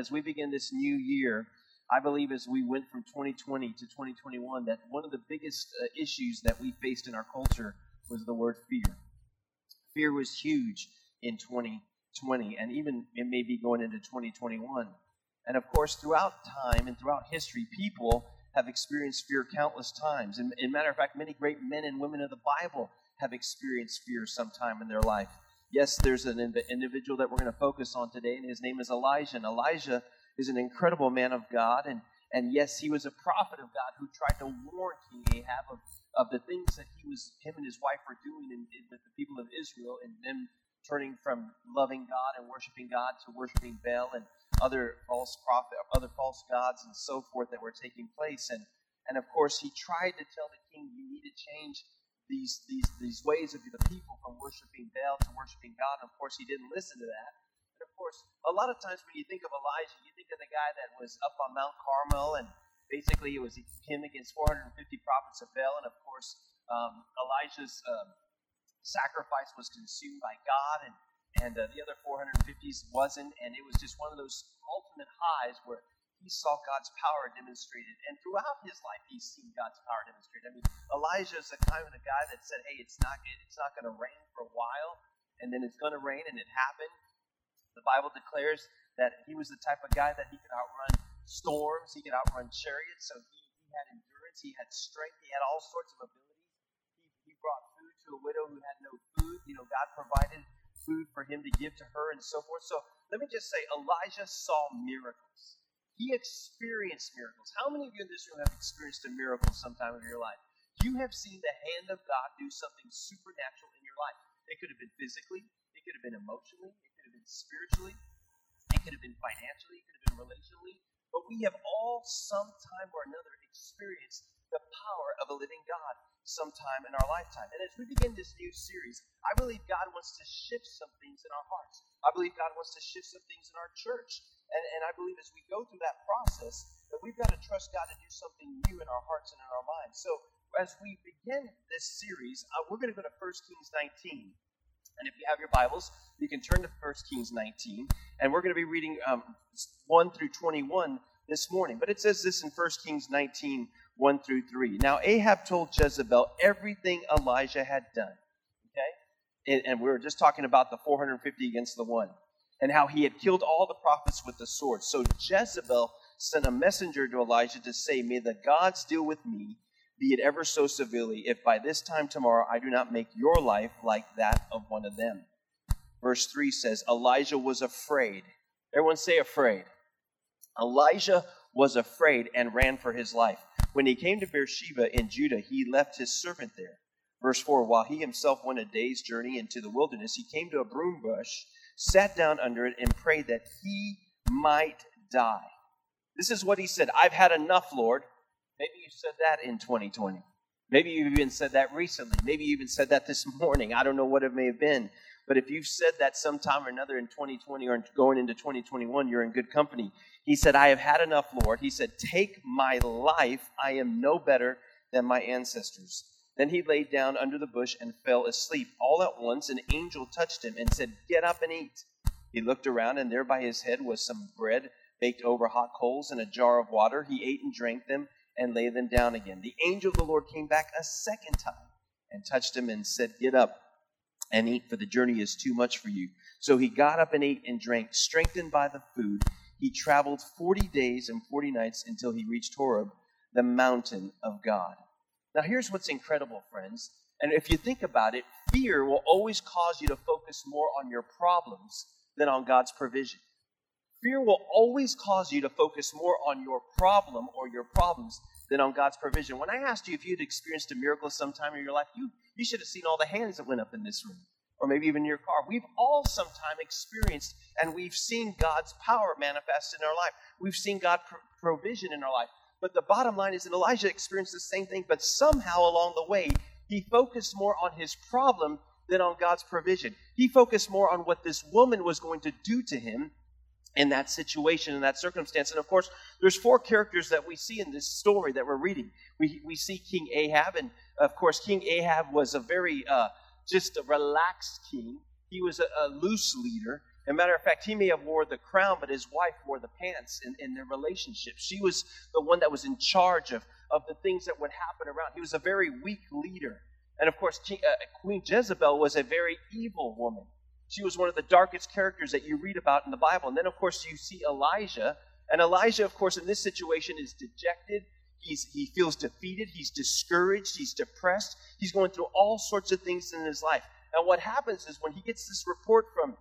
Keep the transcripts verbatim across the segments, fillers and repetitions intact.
as we begin this new year, I believe as we went from twenty twenty to twenty twenty-one, that one of the biggest uh, issues that we faced in our culture was the word fear. Fear was huge in twenty twenty, and even it may be going into twenty twenty-one. And of course, throughout time and throughout history, people have experienced fear countless times. And as a matter of fact, many great men and women of the Bible have experienced fear sometime in their life. Yes, there's an inv- individual that we're going to focus on today, and his name is Elijah. And Elijah is an incredible man of God. And, and yes, he was a prophet of God who tried to warn King Ahab of, of the things that he was, him and his wife were doing in, in, with the people of Israel, and them turning from loving God and worshiping God to worshiping Baal and other false prophet, other false gods and so forth that were taking place. And, and of course, he tried to tell the king, you need to change These, these these ways of the people from worshiping Baal to worshiping God. And of course, he didn't listen to that. And of course, a lot of times when you think of Elijah, you think of the guy that was up on Mount Carmel, and basically it was him against four hundred fifty prophets of Baal. And of course, um, Elijah's um, sacrifice was consumed by God, and, and uh, the other four hundred fifties wasn't. And it was just one of those ultimate highs where he saw God's power demonstrated, and throughout his life, he's seen God's power demonstrated. I mean, Elijah is the kind of the guy that said, "Hey, it's not it's not going to rain for a while, and then it's going to rain," and it happened. The Bible declares that he was the type of guy that he could outrun storms, he could outrun chariots. So he, he had endurance, he had strength, he had all sorts of abilities. He, he brought food to a widow who had no food. You know, God provided food for him to give to her, and so forth. So let me just say, Elijah saw miracles. He experienced miracles. How many of you in this room have experienced a miracle sometime in your life? You have seen the hand of God do something supernatural in your life. It could have been physically. It could have been emotionally. It could have been spiritually. It could have been financially. It could have been relationally. But we have all sometime or another experienced the power of a living God sometime in our lifetime. And as we begin this new series, I believe God wants to shift some things in our hearts. I believe God wants to shift some things in our church. And, and I believe as we go through that process, that we've got to trust God to do something new in our hearts and in our minds. So as we begin this series, uh, we're going to go to First Kings nineteen. And if you have your Bibles, you can turn to First Kings nineteen. And we're going to be reading um, one through twenty-one this morning. But it says this in First Kings nineteen, one through three. Now Ahab told Jezebel everything Elijah had done. Okay, And, and we were just talking about the four hundred fifty against the one, and how he had killed all the prophets with the sword. So Jezebel sent a messenger to Elijah to say, "May the gods deal with me, be it ever so severely, if by this time tomorrow I do not make your life like that of one of them." Verse three says, Elijah was afraid. Everyone say afraid. Elijah was afraid and ran for his life. When he came to Beersheba in Judah, he left his servant there. Verse four, while he himself went a day's journey into the wilderness, he came to a broom bush, sat down under it, and prayed that he might die. This is what he said, "I've had enough, Lord." Maybe you said that in twenty twenty. Maybe you even said that recently. Maybe you even said that this morning. I don't know what it may have been. But if you've said that sometime or another in twenty twenty or going into twenty twenty-one, you're in good company. He said, "I have had enough, Lord." He said, "Take my life. I am no better than my ancestors." Then he laid down under the bush and fell asleep. All at once, an angel touched him and said, "Get up and eat." He looked around, and there by his head was some bread baked over hot coals and a jar of water. He ate and drank them and laid them down again. The angel of the Lord came back a second time and touched him and said, "Get up and eat, for the journey is too much for you." So he got up and ate and drank. Strengthened by the food, he traveled forty days and forty nights until he reached Horeb, the mountain of God. Now, here's what's incredible, friends. And if you think about it, fear will always cause you to focus more on your problems than on God's provision. Fear will always cause you to focus more on your problem or your problems than on God's provision. When I asked you if you'd experienced a miracle sometime in your life, you, you should have seen all the hands that went up in this room, or maybe even in your car. We've all sometime experienced, and we've seen God's power manifest in our life. We've seen God's pr- provision in our life. But the bottom line is that Elijah experienced the same thing, but somehow along the way, he focused more on his problem than on God's provision. He focused more on what this woman was going to do to him in that situation, in that circumstance. And of course, there's four characters that we see in this story that we're reading. We we see King Ahab, and of course, King Ahab was a very, uh, just a relaxed king. He was a, a loose leader. As a matter of fact, he may have wore the crown, but his wife wore the pants in, in their relationship. She was the one that was in charge of, of the things that would happen around. He was a very weak leader. And of course, King, uh, Queen Jezebel was a very evil woman. She was one of the darkest characters that you read about in the Bible. And then, of course, you see Elijah. And Elijah, of course, in this situation is dejected. He's, he feels defeated. He's discouraged. He's depressed. He's going through all sorts of things in his life. And what happens is when he gets this report from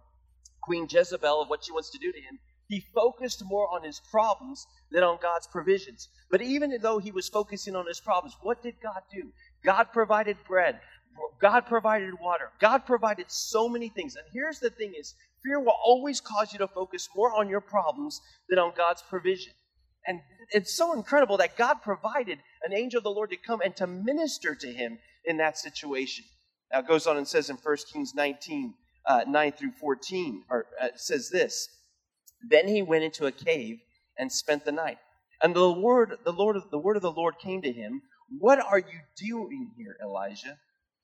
Queen Jezebel of what she wants to do to him, he focused more on his problems than on God's provisions. But even though he was focusing on his problems, what did God do? God provided bread. God provided water. God provided so many things. And here's the thing is, fear will always cause you to focus more on your problems than on God's provision. And it's so incredible that God provided an angel of the Lord to come and to minister to him in that situation. Now it goes on and says in First Kings nineteen, uh, nine through fourteen, or uh, says this, "Then he went into a cave and spent the night. And the word, the Lord, the word of the Lord came to him, 'What are you doing here, Elijah?'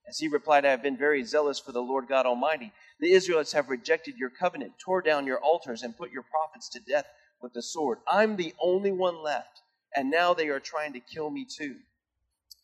As he replied, 'I have been very zealous for the Lord God Almighty. The Israelites have rejected your covenant, tore down your altars, and put your prophets to death with the sword. I'm the only one left, and now they are trying to kill me too.'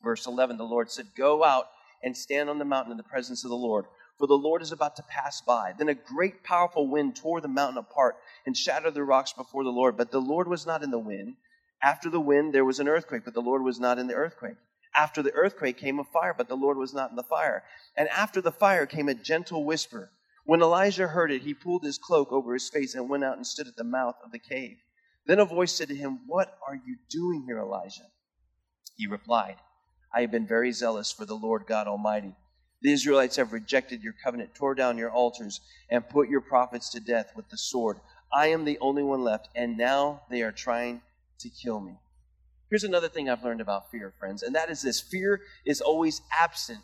Verse eleven, the Lord said, 'Go out and stand on the mountain in the presence of the Lord, for the Lord is about to pass by.' Then a great powerful wind tore the mountain apart and shattered the rocks before the Lord. But the Lord was not in the wind. After the wind, there was an earthquake, but the Lord was not in the earthquake. After the earthquake came a fire, but the Lord was not in the fire. And after the fire came a gentle whisper. When Elijah heard it, he pulled his cloak over his face and went out and stood at the mouth of the cave. Then a voice said to him, 'What are you doing here, Elijah?' He replied, 'I have been very zealous for the Lord God Almighty. The Israelites have rejected your covenant, tore down your altars, and put your prophets to death with the sword. I am the only one left, and now they are trying to kill me.'" Here's another thing I've learned about fear, friends, and that is this. Fear is always absent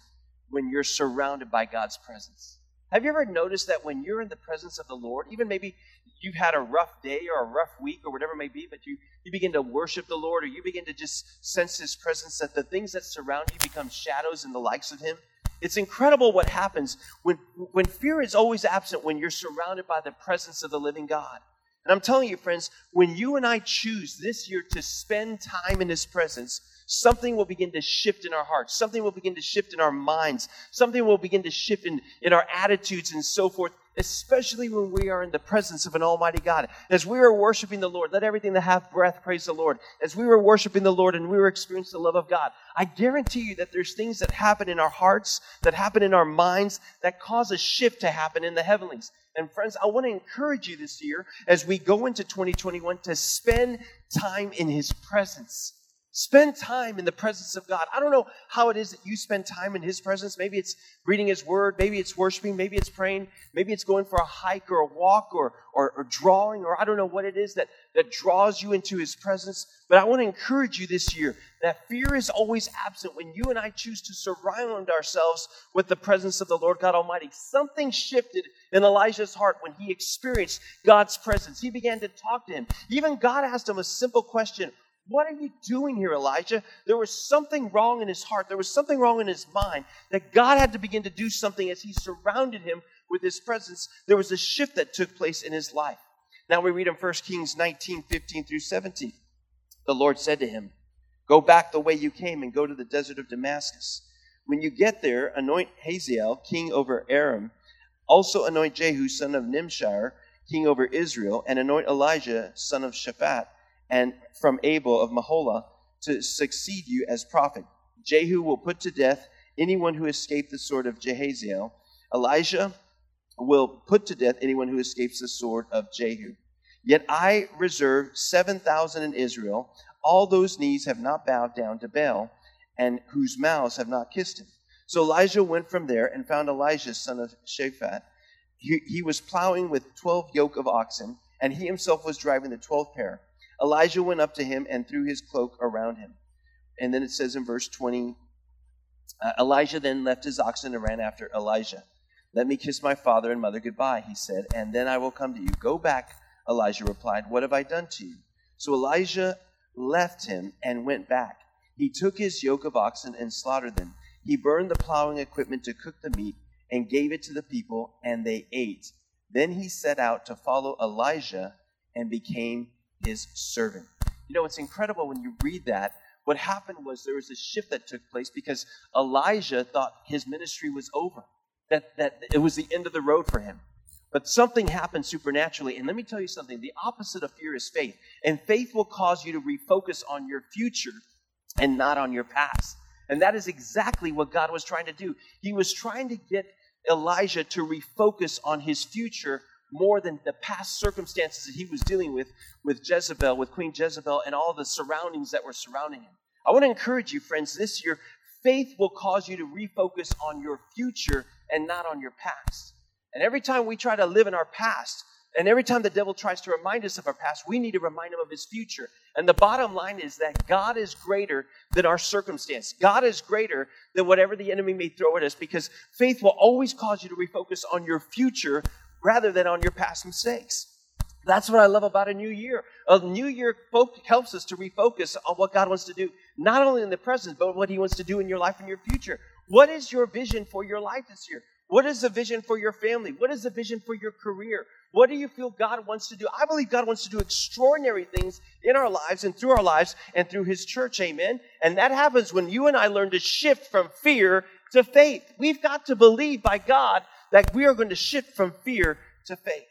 when you're surrounded by God's presence. Have you ever noticed that when you're in the presence of the Lord, even maybe you've had a rough day or a rough week or whatever it may be, but you, you begin to worship the Lord, or you begin to just sense His presence, that the things that surround you become shadows and the likes of Him? It's incredible what happens when, when fear is always absent when you're surrounded by the presence of the living God. And I'm telling you, friends, when you and I choose this year to spend time in His presence, something will begin to shift in our hearts. Something will begin to shift in our minds. Something will begin to shift in, in our attitudes and so forth, especially when we are in the presence of an almighty God. As we were worshiping the Lord, let everything that hath breath praise the Lord. As we were worshiping the Lord and we were experiencing the love of God, I guarantee you that there's things that happen in our hearts, that happen in our minds, that cause a shift to happen in the heavenlies. And friends, I want to encourage you this year as we go into twenty twenty-one to spend time in His presence. Spend time in the presence of God. I don't know how it is that you spend time in His presence. Maybe it's reading His word. Maybe it's worshiping. Maybe it's praying. Maybe it's going for a hike or a walk or, or, or drawing, or I don't know what it is that, that draws you into His presence. But I want to encourage you this year that fear is always absent when you and I choose to surround ourselves with the presence of the Lord God Almighty. Something shifted in Elijah's heart when he experienced God's presence. He began to talk to him. Even God asked him a simple question. "What are you doing here, Elijah?" There was something wrong in his heart. There was something wrong in his mind that God had to begin to do something as He surrounded him with His presence. There was a shift that took place in his life. Now we read in First Kings nineteen, fifteen through seventeen. The Lord said to him, "Go back the way you came and go to the desert of Damascus. When you get there, anoint Hazael, king over Aram. Also anoint Jehu, son of Nimshire, king over Israel, and anoint Elijah, son of Shaphat, and from Abel of Mahola, to succeed you as prophet. Jehu will put to death anyone who escaped the sword of Jehaziel. Elijah will put to death anyone who escapes the sword of Jehu. Yet I reserve seven thousand in Israel, all those knees have not bowed down to Baal, and whose mouths have not kissed him." So Elijah went from there and found Elisha, son of Shaphat. He, he was plowing with twelve yoke of oxen, and he himself was driving the twelfth pair. Elijah went up to him and threw his cloak around him. And then it says in verse twenty, uh, Elijah then left his oxen and ran after Elisha. "Let me kiss my father and mother goodbye," he said, "and then I will come to you." "Go back," Elijah replied. "What have I done to you?" So Elijah left him and went back. He took his yoke of oxen and slaughtered them. He burned the plowing equipment to cook the meat and gave it to the people, and they ate. Then he set out to follow Elijah and became his servant. You know, it's incredible when you read that. What happened was there was a shift that took place because Elijah thought his ministry was over, that, that it was the end of the road for him. But something happened supernaturally. And let me tell you something. The opposite of fear is faith. And faith will cause you to refocus on your future and not on your past. And that is exactly what God was trying to do. He was trying to get Elijah to refocus on his future more than the past circumstances that he was dealing with, with Jezebel, with Queen Jezebel, and all the surroundings that were surrounding him. I want to encourage you, friends, this year, faith will cause you to refocus on your future and not on your past. And every time we try to live in our past, and every time the devil tries to remind us of our past, we need to remind him of his future. And the bottom line is that God is greater than our circumstance. God is greater than whatever the enemy may throw at us, because faith will always cause you to refocus on your future rather than on your past mistakes. That's what I love about a new year. A new year helps us to refocus on what God wants to do, not only in the present, but what he wants to do in your life and your future. What is your vision for your life this year? What is the vision for your family? What is the vision for your career? What do you feel God wants to do? I believe God wants to do extraordinary things in our lives and through our lives and through his church, amen? And that happens when you and I learn to shift from fear to faith. We've got to believe by God that we are going to shift from fear to faith.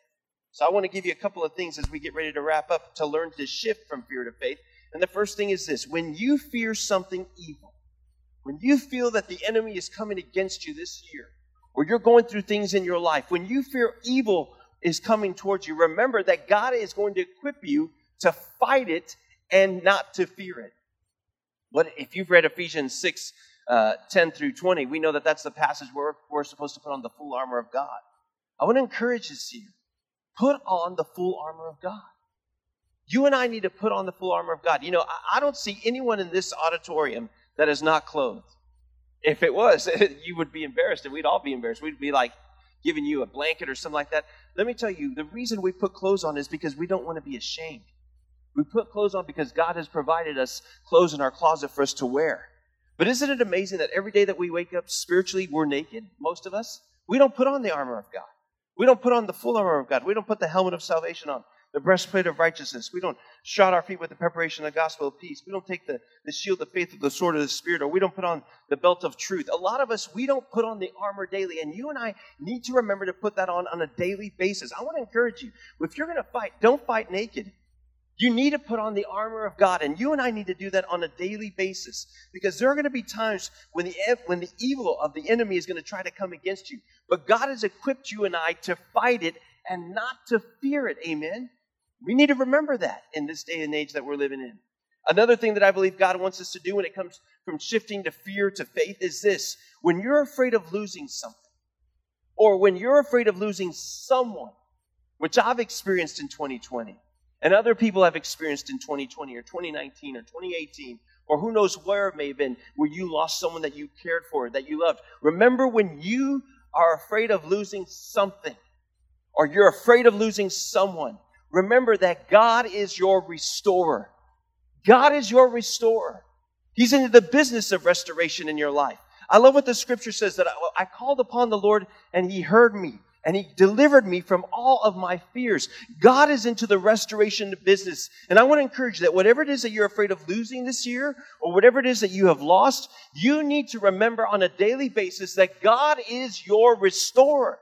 So I want to give you a couple of things as we get ready to wrap up to learn to shift from fear to faith. And the first thing is this: when you fear something evil, when you feel that the enemy is coming against you this year, or you're going through things in your life, when you fear evil is coming towards you, remember that God is going to equip you to fight it and not to fear it. What if you've read Ephesians six, uh, ten through twenty, we know that that's the passage where we're supposed to put on the full armor of God. I want to encourage you here, put on the full armor of God. You and I need to put on the full armor of God. You know, I, I don't see anyone in this auditorium that is not clothed. If it was, you would be embarrassed, and we'd all be embarrassed. We'd be like giving you a blanket or something like that. Let me tell you, the reason we put clothes on is because we don't want to be ashamed. We put clothes on because God has provided us clothes in our closet for us to wear. But isn't it amazing that every day that we wake up spiritually, we're naked, most of us? We don't put on the armor of God. We don't put on the full armor of God. We don't put the helmet of salvation on, the breastplate of righteousness. We don't shod our feet with the preparation of the gospel of peace. We don't take the, the shield of faith with the sword of the Spirit, or we don't put on the belt of truth. A lot of us, we don't put on the armor daily, and you and I need to remember to put that on on a daily basis. I want to encourage you, if you're going to fight, don't fight naked. You need to put on the armor of God, and you and I need to do that on a daily basis, because there are going to be times when the when the evil of the enemy is going to try to come against you. But God has equipped you and I to fight it and not to fear it, amen? We need to remember that in this day and age that we're living in. Another thing that I believe God wants us to do when it comes from shifting to fear to faith is this: when you're afraid of losing something, or when you're afraid of losing someone, which I've experienced in twenty twenty, and other people have experienced in twenty twenty or twenty nineteen or twenty eighteen, or who knows where it may have been, where you lost someone that you cared for, that you loved. Remember, when you are afraid of losing something, or you're afraid of losing someone, remember that God is your restorer. God is your restorer. He's into the business of restoration in your life. I love what the scripture says, that I called upon the Lord and he heard me and he delivered me from all of my fears. God is into the restoration business. And I want to encourage you that whatever it is that you're afraid of losing this year, or whatever it is that you have lost, you need to remember on a daily basis that God is your restorer.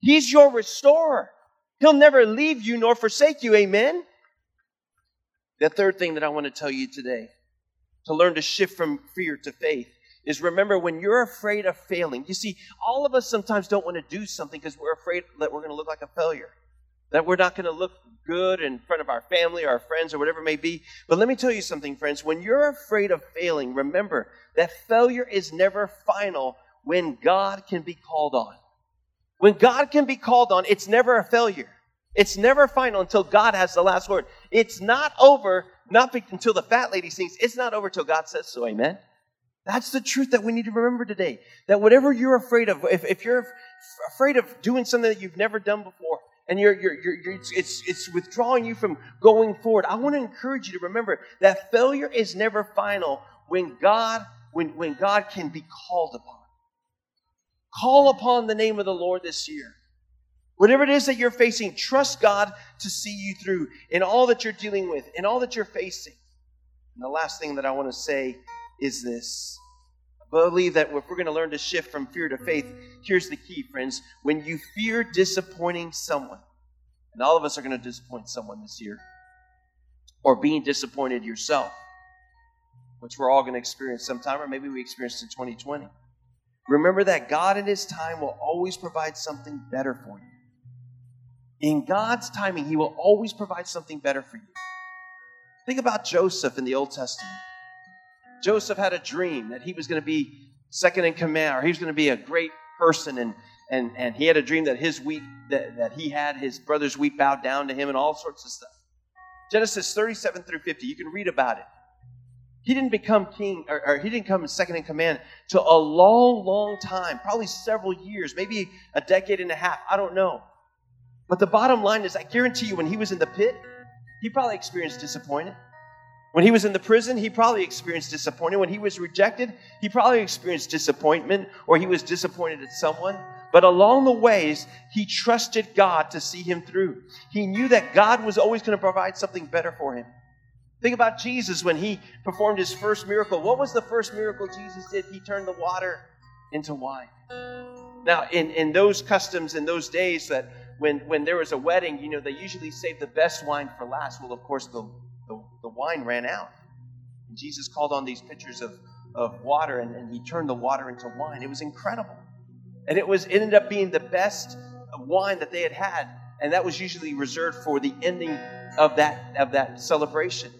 He's your restorer. He'll never leave you nor forsake you, amen? The third thing that I want to tell you today, to learn to shift from fear to faith, is remember when you're afraid of failing. You see, all of us sometimes don't want to do something because we're afraid that we're going to look like a failure, that we're not going to look good in front of our family or our friends or whatever it may be. But let me tell you something, friends. When you're afraid of failing, remember that failure is never final when God can be called on. When God can be called on, it's never a failure. It's never final until God has the last word. It's not over, not be, until the fat lady sings. It's not over till God says so, amen? That's the truth that we need to remember today, that whatever you're afraid of, if, if you're afraid of doing something that you've never done before, and you're, you're, you're, you're, it's, it's, it's withdrawing you from going forward, I want to encourage you to remember that failure is never final when God, when, when God can be called upon. Call upon the name of the Lord this year. Whatever it is that you're facing, trust God to see you through in all that you're dealing with, in all that you're facing. And the last thing that I want to say is this. I believe that if we're going to learn to shift from fear to faith, here's the key, friends. When you fear disappointing someone, and all of us are going to disappoint someone this year, or being disappointed yourself, which we're all going to experience sometime, or maybe we experienced in twenty twenty. Remember that God in His time will always provide something better for you. In God's timing, He will always provide something better for you. Think about Joseph in the Old Testament. Joseph had a dream that he was going to be second in command, or he was going to be a great person, and and and he had a dream that his wheat that, that he had his brother's wheat bowed down to him, and all sorts of stuff. Genesis thirty-seven through fifty, you can read about it. He didn't become king, or, or he didn't come second in command till a long, long time, probably several years, maybe a decade and a half. I don't know. But the bottom line is, I guarantee you, when he was in the pit, he probably experienced disappointment. When he was in the prison, he probably experienced disappointment. When he was rejected, he probably experienced disappointment, or he was disappointed at someone. But along the ways, he trusted God to see him through. He knew that God was always going to provide something better for him. Think about Jesus when he performed his first miracle. What was the first miracle Jesus did? He turned the water into wine. Now, in, in those customs, in those days that When when there was a wedding, you know, they usually saved the best wine for last. Well, of course, the, the, the wine ran out. And Jesus called on these pitchers of, of water, and, and he turned the water into wine. It was incredible. And it was it ended up being the best wine that they had had. And that was usually reserved for the ending of that of that celebration.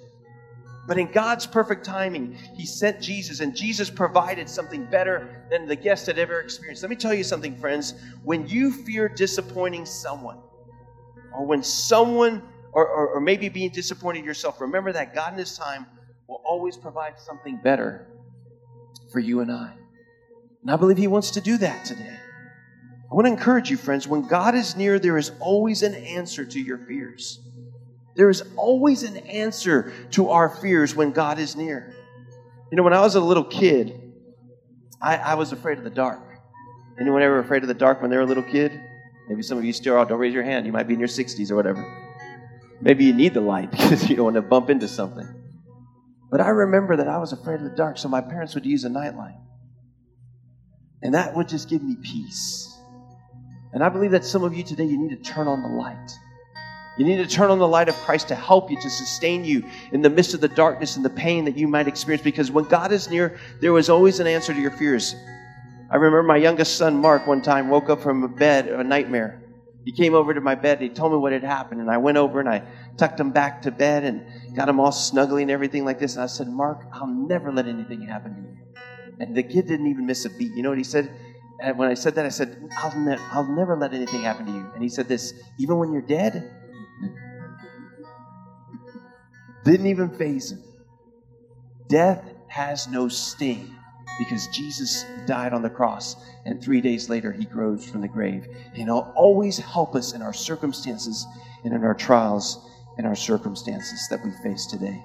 But in God's perfect timing, he sent Jesus, and Jesus provided something better than the guest had ever experienced. Let me tell you something, friends. When you fear disappointing someone, or when someone, or, or, or maybe being disappointed yourself, remember that God in His time will always provide something better for you and I. And I believe He wants to do that today. I want to encourage you, friends. When God is near, there is always an answer to your fears. There is always an answer to our fears when God is near. You know, when I was a little kid, I, I was afraid of the dark. Anyone ever afraid of the dark when they were a little kid? Maybe some of you still are. Don't raise your hand. You might be in your sixties or whatever. Maybe you need the light because you don't want to bump into something. But I remember that I was afraid of the dark, so my parents would use a nightlight. And that would just give me peace. And I believe that some of you today, you need to turn on the light. You need to turn on the light of Christ to help you, to sustain you in the midst of the darkness and the pain that you might experience. Because when God is near, there is always an answer to your fears. I remember my youngest son, Mark, one time woke up from a bed, a nightmare. He came over to my bed, and he told me what had happened. And I went over and I tucked him back to bed and got him all snuggly and everything like this. And I said, "Mark, I'll never let anything happen to you." And the kid didn't even miss a beat. You know what he said? And when I said that, I said, I'll, ne- I'll never let anything happen to you. And he said this, "Even when you're dead?" Didn't even faze him. Death has no sting because Jesus died on the cross, and three days later he rose from the grave. And he'll always help us in our circumstances and in our trials and our circumstances that we face today.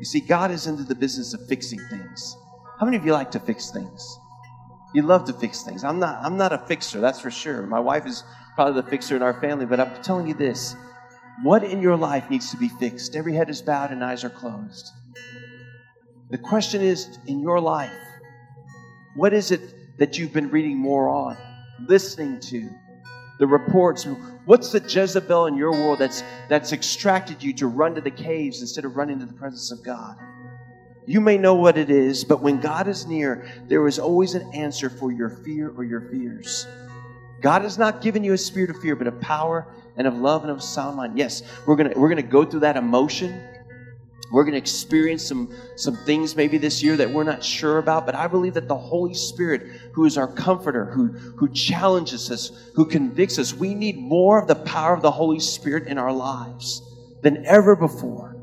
You see, God is into the business of fixing things. How many of you like to fix things? You love to fix things. I'm not, I'm not a fixer, that's for sure. My wife is probably the fixer in our family, but I'm telling you this. What in your life needs to be fixed? Every head is bowed and eyes are closed. The question is, in your life, what is it that you've been reading more on, listening to, the reports? What's the Jezebel in your world that's that's extracted you to run to the caves instead of running to the presence of God? You may know what it is, but when God is near, there is always an answer for your fear or your fears. God has not given you a spirit of fear, but of power and of love and of sound mind. Yes, we're gonna we're gonna go through that emotion. We're gonna experience some some things maybe this year that we're not sure about. But I believe that the Holy Spirit, who is our comforter, who who challenges us, who convicts us, we need more of the power of the Holy Spirit in our lives than ever before.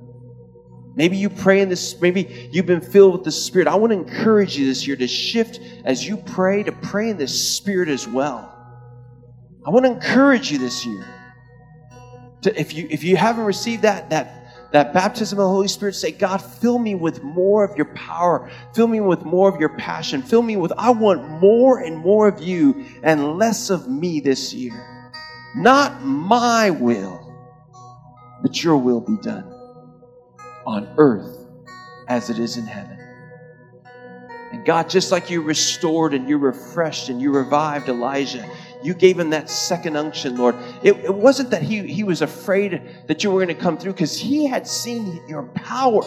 Maybe you pray in this, maybe you've been filled with the Spirit. I want to encourage you this year to shift as you pray, to pray in the Spirit as well. I want to encourage you this year. To, if you if you haven't received that, that, that baptism of the Holy Spirit, say, "God, fill me with more of your power. Fill me with more of your passion. Fill me with, I want more and more of you and less of me this year." Not my will, but your will be done on earth as it is in heaven. And God, just like you restored and you refreshed and you revived Elijah, you gave him that second unction, Lord. It, it wasn't that he, he was afraid that you were going to come through because he had seen your power.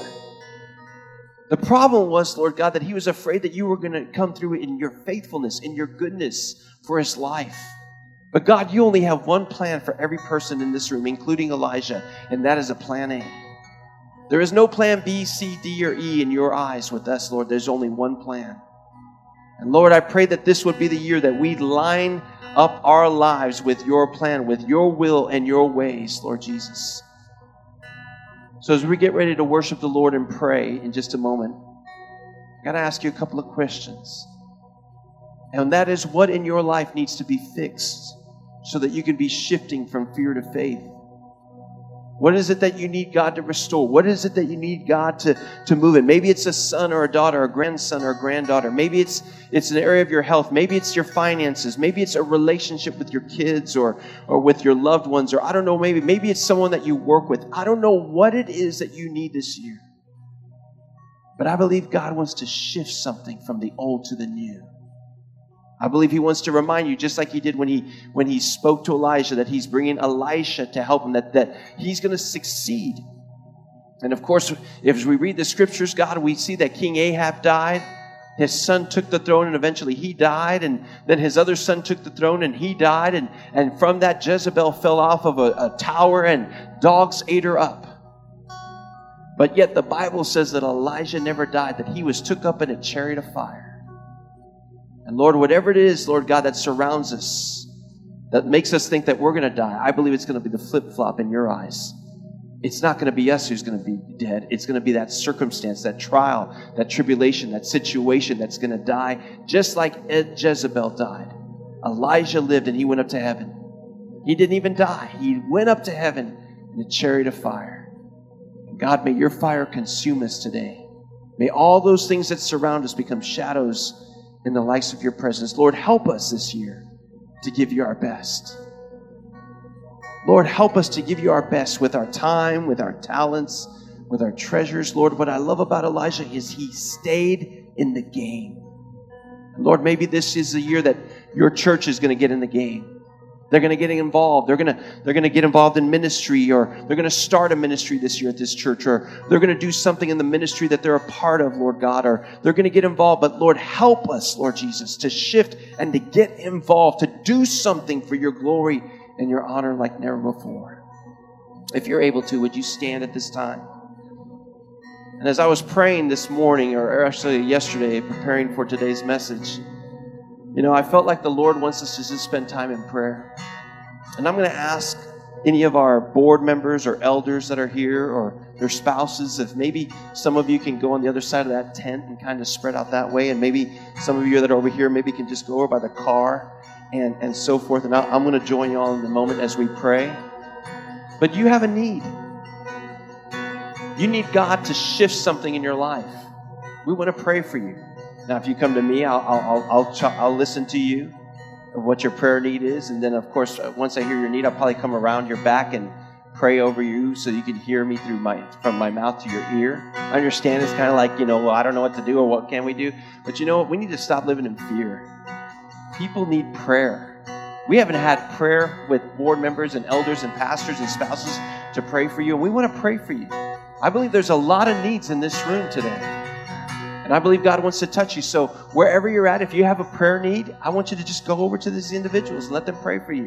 The problem was, Lord God, that he was afraid that you were going to come through in your faithfulness, in your goodness for his life. But God, you only have one plan for every person in this room, including Elijah, and that is a plan A. There is no plan B, C, D, or E in your eyes with us, Lord. There's only one plan. And Lord, I pray that this would be the year that we line up our lives with your plan, with your will and your ways, Lord Jesus. So as we get ready to worship the Lord and pray in just a moment, I got to ask you a couple of questions. And that is, what in your life needs to be fixed so that you can be shifting from fear to faith? What is it that you need God to restore? What is it that you need God to, to move in? Maybe it's a son or a daughter, a grandson or a granddaughter. Maybe it's it's an area of your health. Maybe it's your finances. Maybe it's a relationship with your kids or, or with your loved ones. Or I don't know, maybe, maybe it's someone that you work with. I don't know what it is that you need this year. But I believe God wants to shift something from the old to the new. I believe he wants to remind you, just like he did when he when he spoke to Elijah, that he's bringing Elisha to help him, that, that he's going to succeed. And of course, if we read the scriptures, God, we see that King Ahab died. His son took the throne, and eventually he died. And then his other son took the throne, and he died. And, and from that, Jezebel fell off of a, a tower, and dogs ate her up. But yet the Bible says that Elijah never died, that he was took up in a chariot of fire. And Lord, whatever it is, Lord God, that surrounds us, that makes us think that we're going to die, I believe it's going to be the flip-flop in your eyes. It's not going to be us who's going to be dead. It's going to be that circumstance, that trial, that tribulation, that situation that's going to die, just like Jezebel died. Elijah lived and he went up to heaven. He didn't even die. He went up to heaven in a chariot of fire. And God, may your fire consume us today. May all those things that surround us become shadows in the lights of your presence. Lord, help us this year to give you our best. Lord, help us to give you our best with our time, with our talents, with our treasures. Lord, what I love about Elijah is he stayed in the game. And Lord, maybe this is the year that your church is going to get in the game. They're going to get involved. They're going to, they're going to get involved in ministry, or they're going to start a ministry this year at this church, or they're going to do something in the ministry that they're a part of, Lord God, or they're going to get involved. But Lord, help us, Lord Jesus, to shift and to get involved, to do something for your glory and your honor like never before. If you're able to, would you stand at this time? And as I was praying this morning, or actually yesterday, preparing for today's message, you know, I felt like the Lord wants us to just spend time in prayer. And I'm going to ask any of our board members or elders that are here, or their spouses, if maybe some of you can go on the other side of that tent and kind of spread out that way. And maybe some of you that are over here maybe can just go over by the car and, and so forth. And I'm going to join you all in a moment as we pray. But you have a need. You need God to shift something in your life. We want to pray for you. Now, if you come to me, I'll I'll I'll, ch- I'll listen to you of what your prayer need is. And then, of course, once I hear your need, I'll probably come around your back and pray over you so you can hear me through my from my mouth to your ear. I understand it's kind of like, you know, well, I don't know what to do, or what can we do? But you know what? We need to stop living in fear. People need prayer. We haven't had prayer with board members and elders and pastors and spouses to pray for you. And we want to pray for you. I believe there's a lot of needs in this room today. And I believe God wants to touch you. So wherever you're at, if you have a prayer need, I want you to just go over to these individuals and let them pray for you.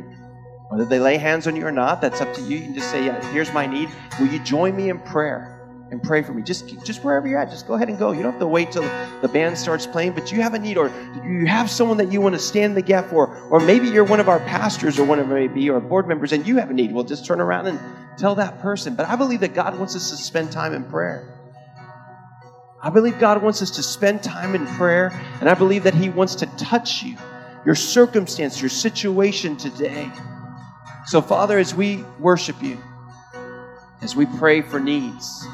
Whether they lay hands on you or not, that's up to you. You can just say, yeah, here's my need. Will you join me in prayer and pray for me? Just, just wherever you're at, just go ahead and go. You don't have to wait till the band starts playing, but you have a need, or you have someone that you want to stand in the gap for, or maybe you're one of our pastors or one of maybe or board members and you have a need. Well, just turn around and tell that person. But I believe that God wants us to spend time in prayer. I believe God wants us to spend time in prayer, and I believe that he wants to touch you, your circumstance, your situation today. So, Father, as we worship you, as we pray for needs,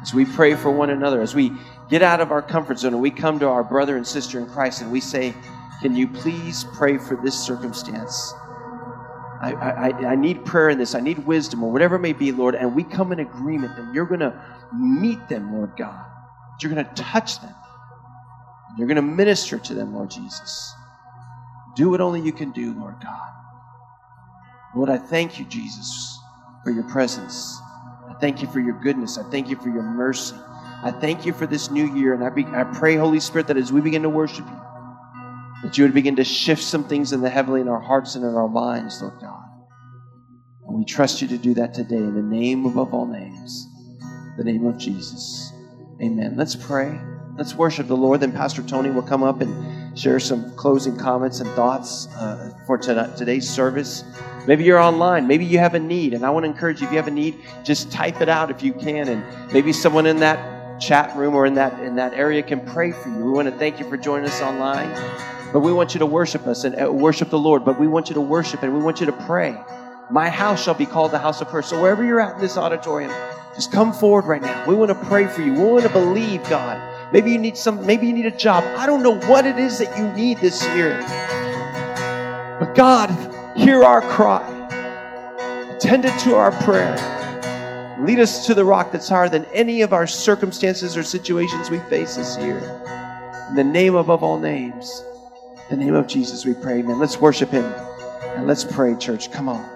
as we pray for one another, as we get out of our comfort zone and we come to our brother and sister in Christ and we say, can you please pray for this circumstance? I, I, I need prayer in this. I need wisdom or whatever it may be, Lord. And we come in agreement that you're going to meet them, Lord God. You're going to touch them. You're going to minister to them, Lord Jesus. Do what only you can do, Lord God. Lord, I thank you, Jesus, for your presence. I thank you for your goodness. I thank you for your mercy. I thank you for this new year. And I, be, I pray, Holy Spirit, that as we begin to worship you, that you would begin to shift some things in the heavenly in our hearts and in our minds, Lord God. And we trust you to do that today in the name above all names, the name of Jesus. Amen. Let's pray. Let's worship the Lord. Then Pastor Tony will come up and share some closing comments and thoughts uh, for tonight, today's service. Maybe you're online. Maybe you have a need. And I want to encourage you, if you have a need, just type it out if you can. And maybe someone in that chat room or in that, in that area can pray for you. We want to thank you for joining us online. But we want you to worship us and uh, worship the Lord. But we want you to worship and we want you to pray. My house shall be called the house of prayer. So wherever you're at in this auditorium, just come forward right now. We want to pray for you. We want to believe God. Maybe you need some, maybe you need a job. I don't know what it is that you need this year. But God, hear our cry. Attend it to our prayer. Lead us to the rock that's higher than any of our circumstances or situations we face this year. In the name above all names, in the name of Jesus, we pray. Amen. Let's worship him and let's pray, church. Come on.